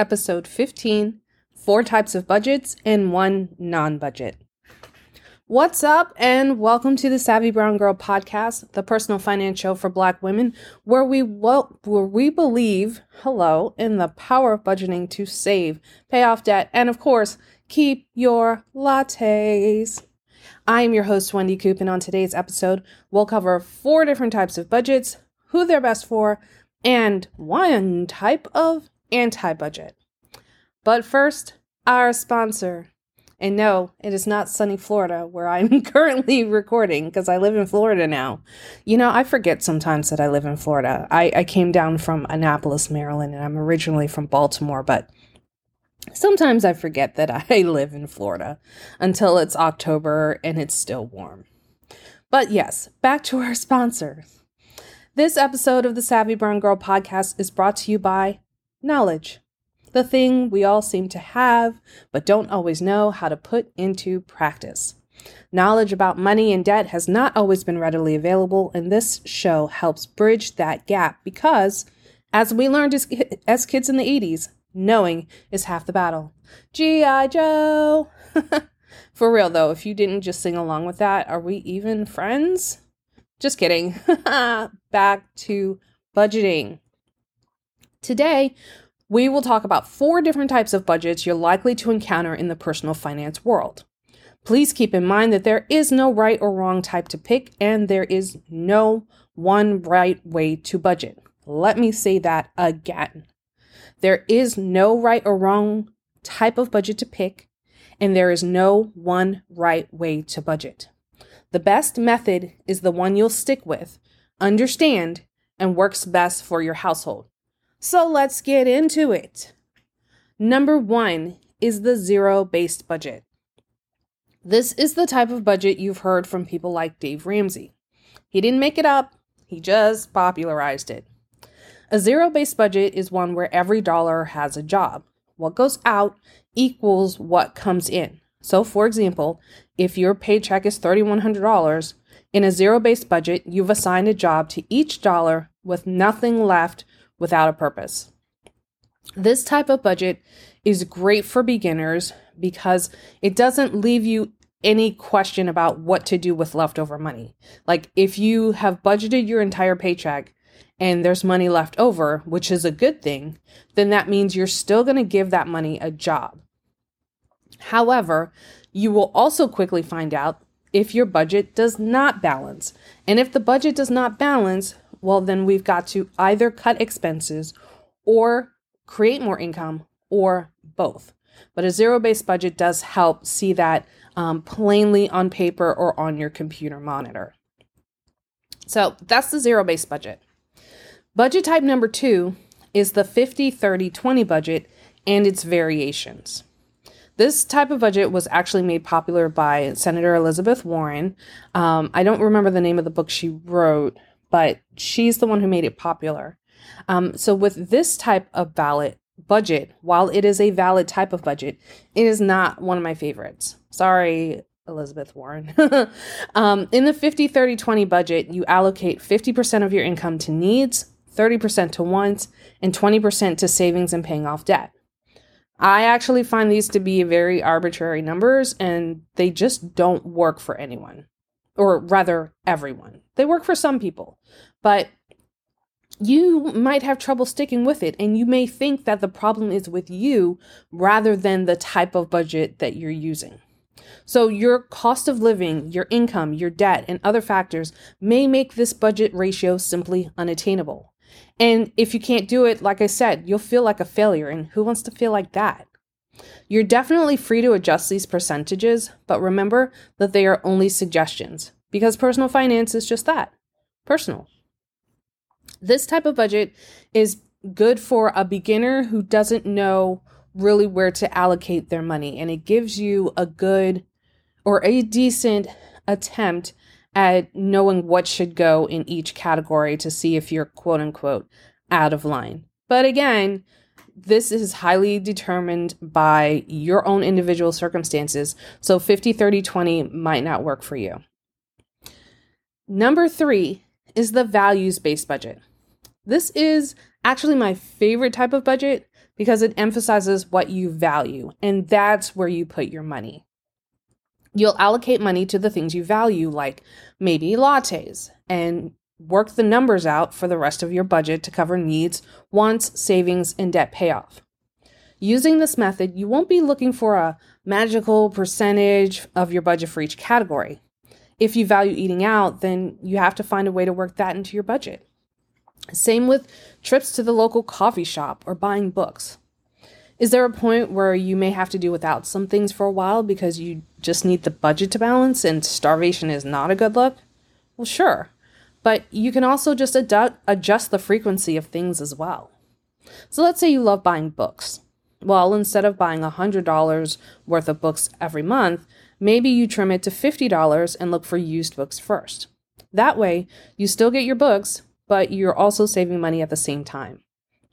episode 15, 4 types of budgets and 1 non-budget. What's up and welcome to the Savvy Brown Girl Podcast, the personal finance show for Black women, where we believe, in the power of budgeting to save, pay off debt, and of course, keep your lattes. I am your host, Wendy Coop, and on today's episode, we'll cover 4 different types of budgets, who they're best for, and 1 type of anti-budget. But first, our sponsor. And no, it is not sunny Florida where I'm currently recording because I live in Florida now. You know, I forget sometimes that I live in Florida. I came down from Annapolis, Maryland, and I'm originally from Baltimore, but sometimes I forget that I live in Florida until it's October and it's still warm. But yes, back to our sponsor. This episode of the Savvy Brown Girl Podcast is brought to you by knowledge. The thing we all seem to have, but don't always know how to put into practice. Knowledge about money and debt has not always been readily available, and this show helps bridge that gap because, as we learned as kids in the 80s, knowing is half the battle. G.I. Joe! For real, though, if you didn't just sing along with that, are we even friends? Just kidding. Back to budgeting. Today, we will talk about 4 different types of budgets you're likely to encounter in the personal finance world. Please keep in mind that there is no right or wrong type to pick, and there is no one right way to budget. Let me say that again. There is no right or wrong type of budget to pick, and there is no one right way to budget. The best method is the one you'll stick with, understand, and works best for your household. So let's get into it. Number 1 is the zero-based budget. This is the type of budget you've heard from people like Dave Ramsey. He didn't make it up, he just popularized it. A zero-based budget is one where every dollar has a job. What goes out equals what comes in. So for example, if your paycheck is $3,100, in a zero-based budget, you've assigned a job to each dollar with nothing left without a purpose. This type of budget is great for beginners because it doesn't leave you any question about what to do with leftover money. Like if you have budgeted your entire paycheck and there's money left over, which is a good thing, then that means you're still going to give that money a job. However, you will also quickly find out if your budget does not balance. And if the budget does not balance, well, then we've got to either cut expenses or create more income or both. But a zero-based budget does help see that plainly on paper or on your computer monitor. So that's the zero-based budget. Budget type number 2 is the 50-30-20 budget and its variations. This type of budget was actually made popular by Senator Elizabeth Warren. I don't remember the name of the book she wrote, but she's the one who made it popular. So with this type of budget, while it is a valid type of budget, it is not one of my favorites. Sorry, Elizabeth Warren. In the 50-30-20 budget, you allocate 50% of your income to needs, 30% to wants, and 20% to savings and paying off debt. I actually find these to be very arbitrary numbers, and they just don't work for anyone. Or rather, everyone. They work for some people, but you might have trouble sticking with it, and you may think that the problem is with you rather than the type of budget that you're using. So your cost of living, your income, your debt, and other factors may make this budget ratio simply unattainable. And if you can't do it, like I said, you'll feel like a failure, and who wants to feel like that? You're definitely free to adjust these percentages, but remember that they are only suggestions because personal finance is just that, personal. This type of budget is good for a beginner who doesn't know really where to allocate their money, and it gives you a good or a decent attempt at knowing what should go in each category to see if you're quote unquote out of line. But again, this is highly determined by your own individual circumstances, so 50-30-20 might not work for you. Number 3 is the values-based budget. This is actually my favorite type of budget because it emphasizes what you value, and that's where you put your money. You'll allocate money to the things you value, like maybe lattes, and work the numbers out for the rest of your budget to cover needs, wants, savings, and debt payoff. Using this method, you won't be looking for a magical percentage of your budget for each category. If you value eating out, then you have to find a way to work that into your budget. Same with trips to the local coffee shop or buying books. Is there a point where you may have to do without some things for a while because you just need the budget to balance and starvation is not a good look? Well, sure, but you can also just adjust the frequency of things as well. So let's say you love buying books. Well, instead of buying $100 worth of books every month, maybe you trim it to $50 and look for used books first. That way, you still get your books, but you're also saving money at the same time.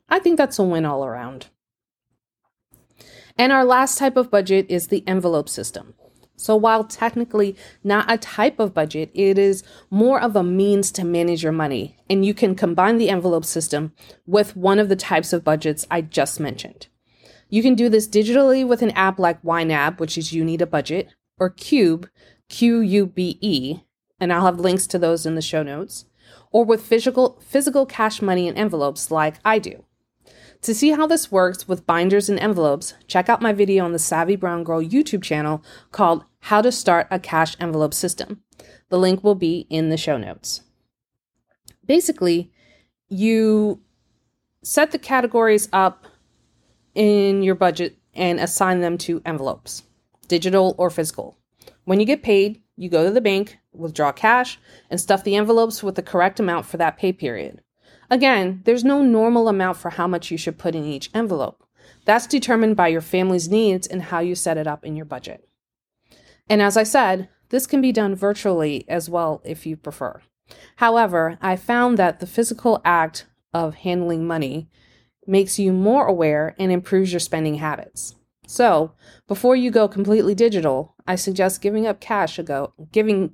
I think that's a win all around. And our last type of budget is the envelope system. So while technically not a type of budget, it is more of a means to manage your money, and you can combine the envelope system with one of the types of budgets I just mentioned. You can do this digitally with an app like YNAB, which is You Need a Budget, or Cube, Q-U-B-E, and I'll have links to those in the show notes, or with physical cash money in envelopes like I do. To see how this works with binders and envelopes, check out my video on the Savvy Brown Girl YouTube channel called How to Start a Cash Envelope System. The link will be in the show notes. Basically, you set the categories up in your budget and assign them to envelopes, digital or physical. When you get paid, you go to the bank, withdraw cash, and stuff the envelopes with the correct amount for that pay period. Again, there's no normal amount for how much you should put in each envelope. That's determined by your family's needs and how you set it up in your budget. And as I said, this can be done virtually as well if you prefer. However, I found that the physical act of handling money makes you more aware and improves your spending habits. So, before you go completely digital, I suggest giving cash a go. Do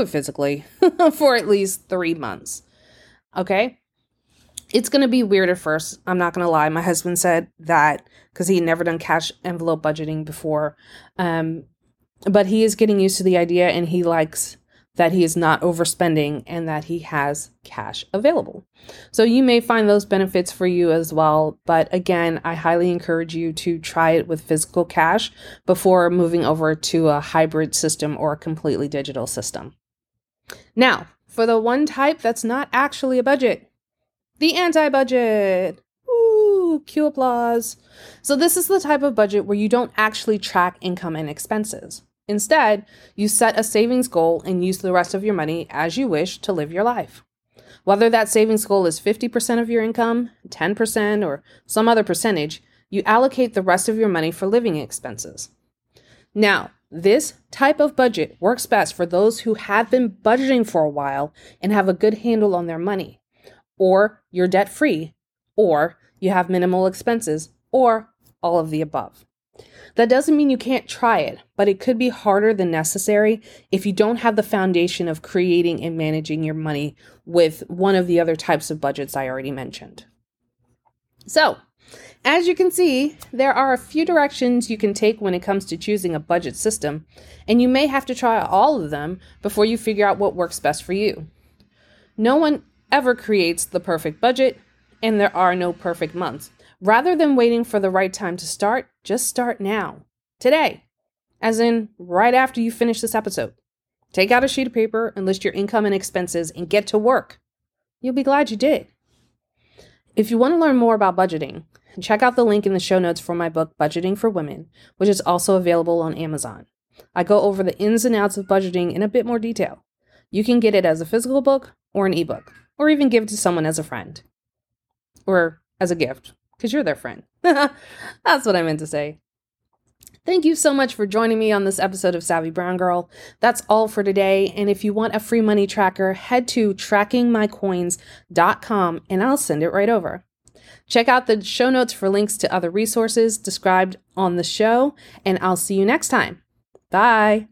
it physically for at least 3 months. Okay? It's going to be weird at first. I'm not going to lie. My husband said that because he had never done cash envelope budgeting before. But he is getting used to the idea, and he likes that he is not overspending and that he has cash available. So you may find those benefits for you as well. But again, I highly encourage you to try it with physical cash before moving over to a hybrid system or a completely digital system. Now, for the one type that's not actually a budget, the anti-budget. Ooh, cue applause. So this is the type of budget where you don't actually track income and expenses. Instead, you set a savings goal and use the rest of your money as you wish to live your life. Whether that savings goal is 50% of your income, 10%, or some other percentage, you allocate the rest of your money for living expenses. Now, this type of budget works best for those who have been budgeting for a while and have a good handle on their money, or you're debt-free, or you have minimal expenses, or all of the above. That doesn't mean you can't try it, but it could be harder than necessary if you don't have the foundation of creating and managing your money with one of the other types of budgets I already mentioned. So, as you can see, there are a few directions you can take when it comes to choosing a budget system, and you may have to try all of them before you figure out what works best for you. No one ever creates the perfect budget, and there are no perfect months. Rather than waiting for the right time to start, just start now, today, as in right after you finish this episode. Take out a sheet of paper and list your income and expenses and get to work. You'll be glad you did. If you want to learn more about budgeting, check out the link in the show notes for my book, Budgeting for Women, which is also available on Amazon. I go over the ins and outs of budgeting in a bit more detail. You can get it as a physical book or an ebook, or even give it to someone as a friend or as a gift. Because you're their friend. That's what I meant to say. Thank you so much for joining me on this episode of Savvy Brown Girl. That's all for today. And if you want a free money tracker, head to trackingmycoins.com and I'll send it right over. Check out the show notes for links to other resources described on the show. And I'll see you next time. Bye.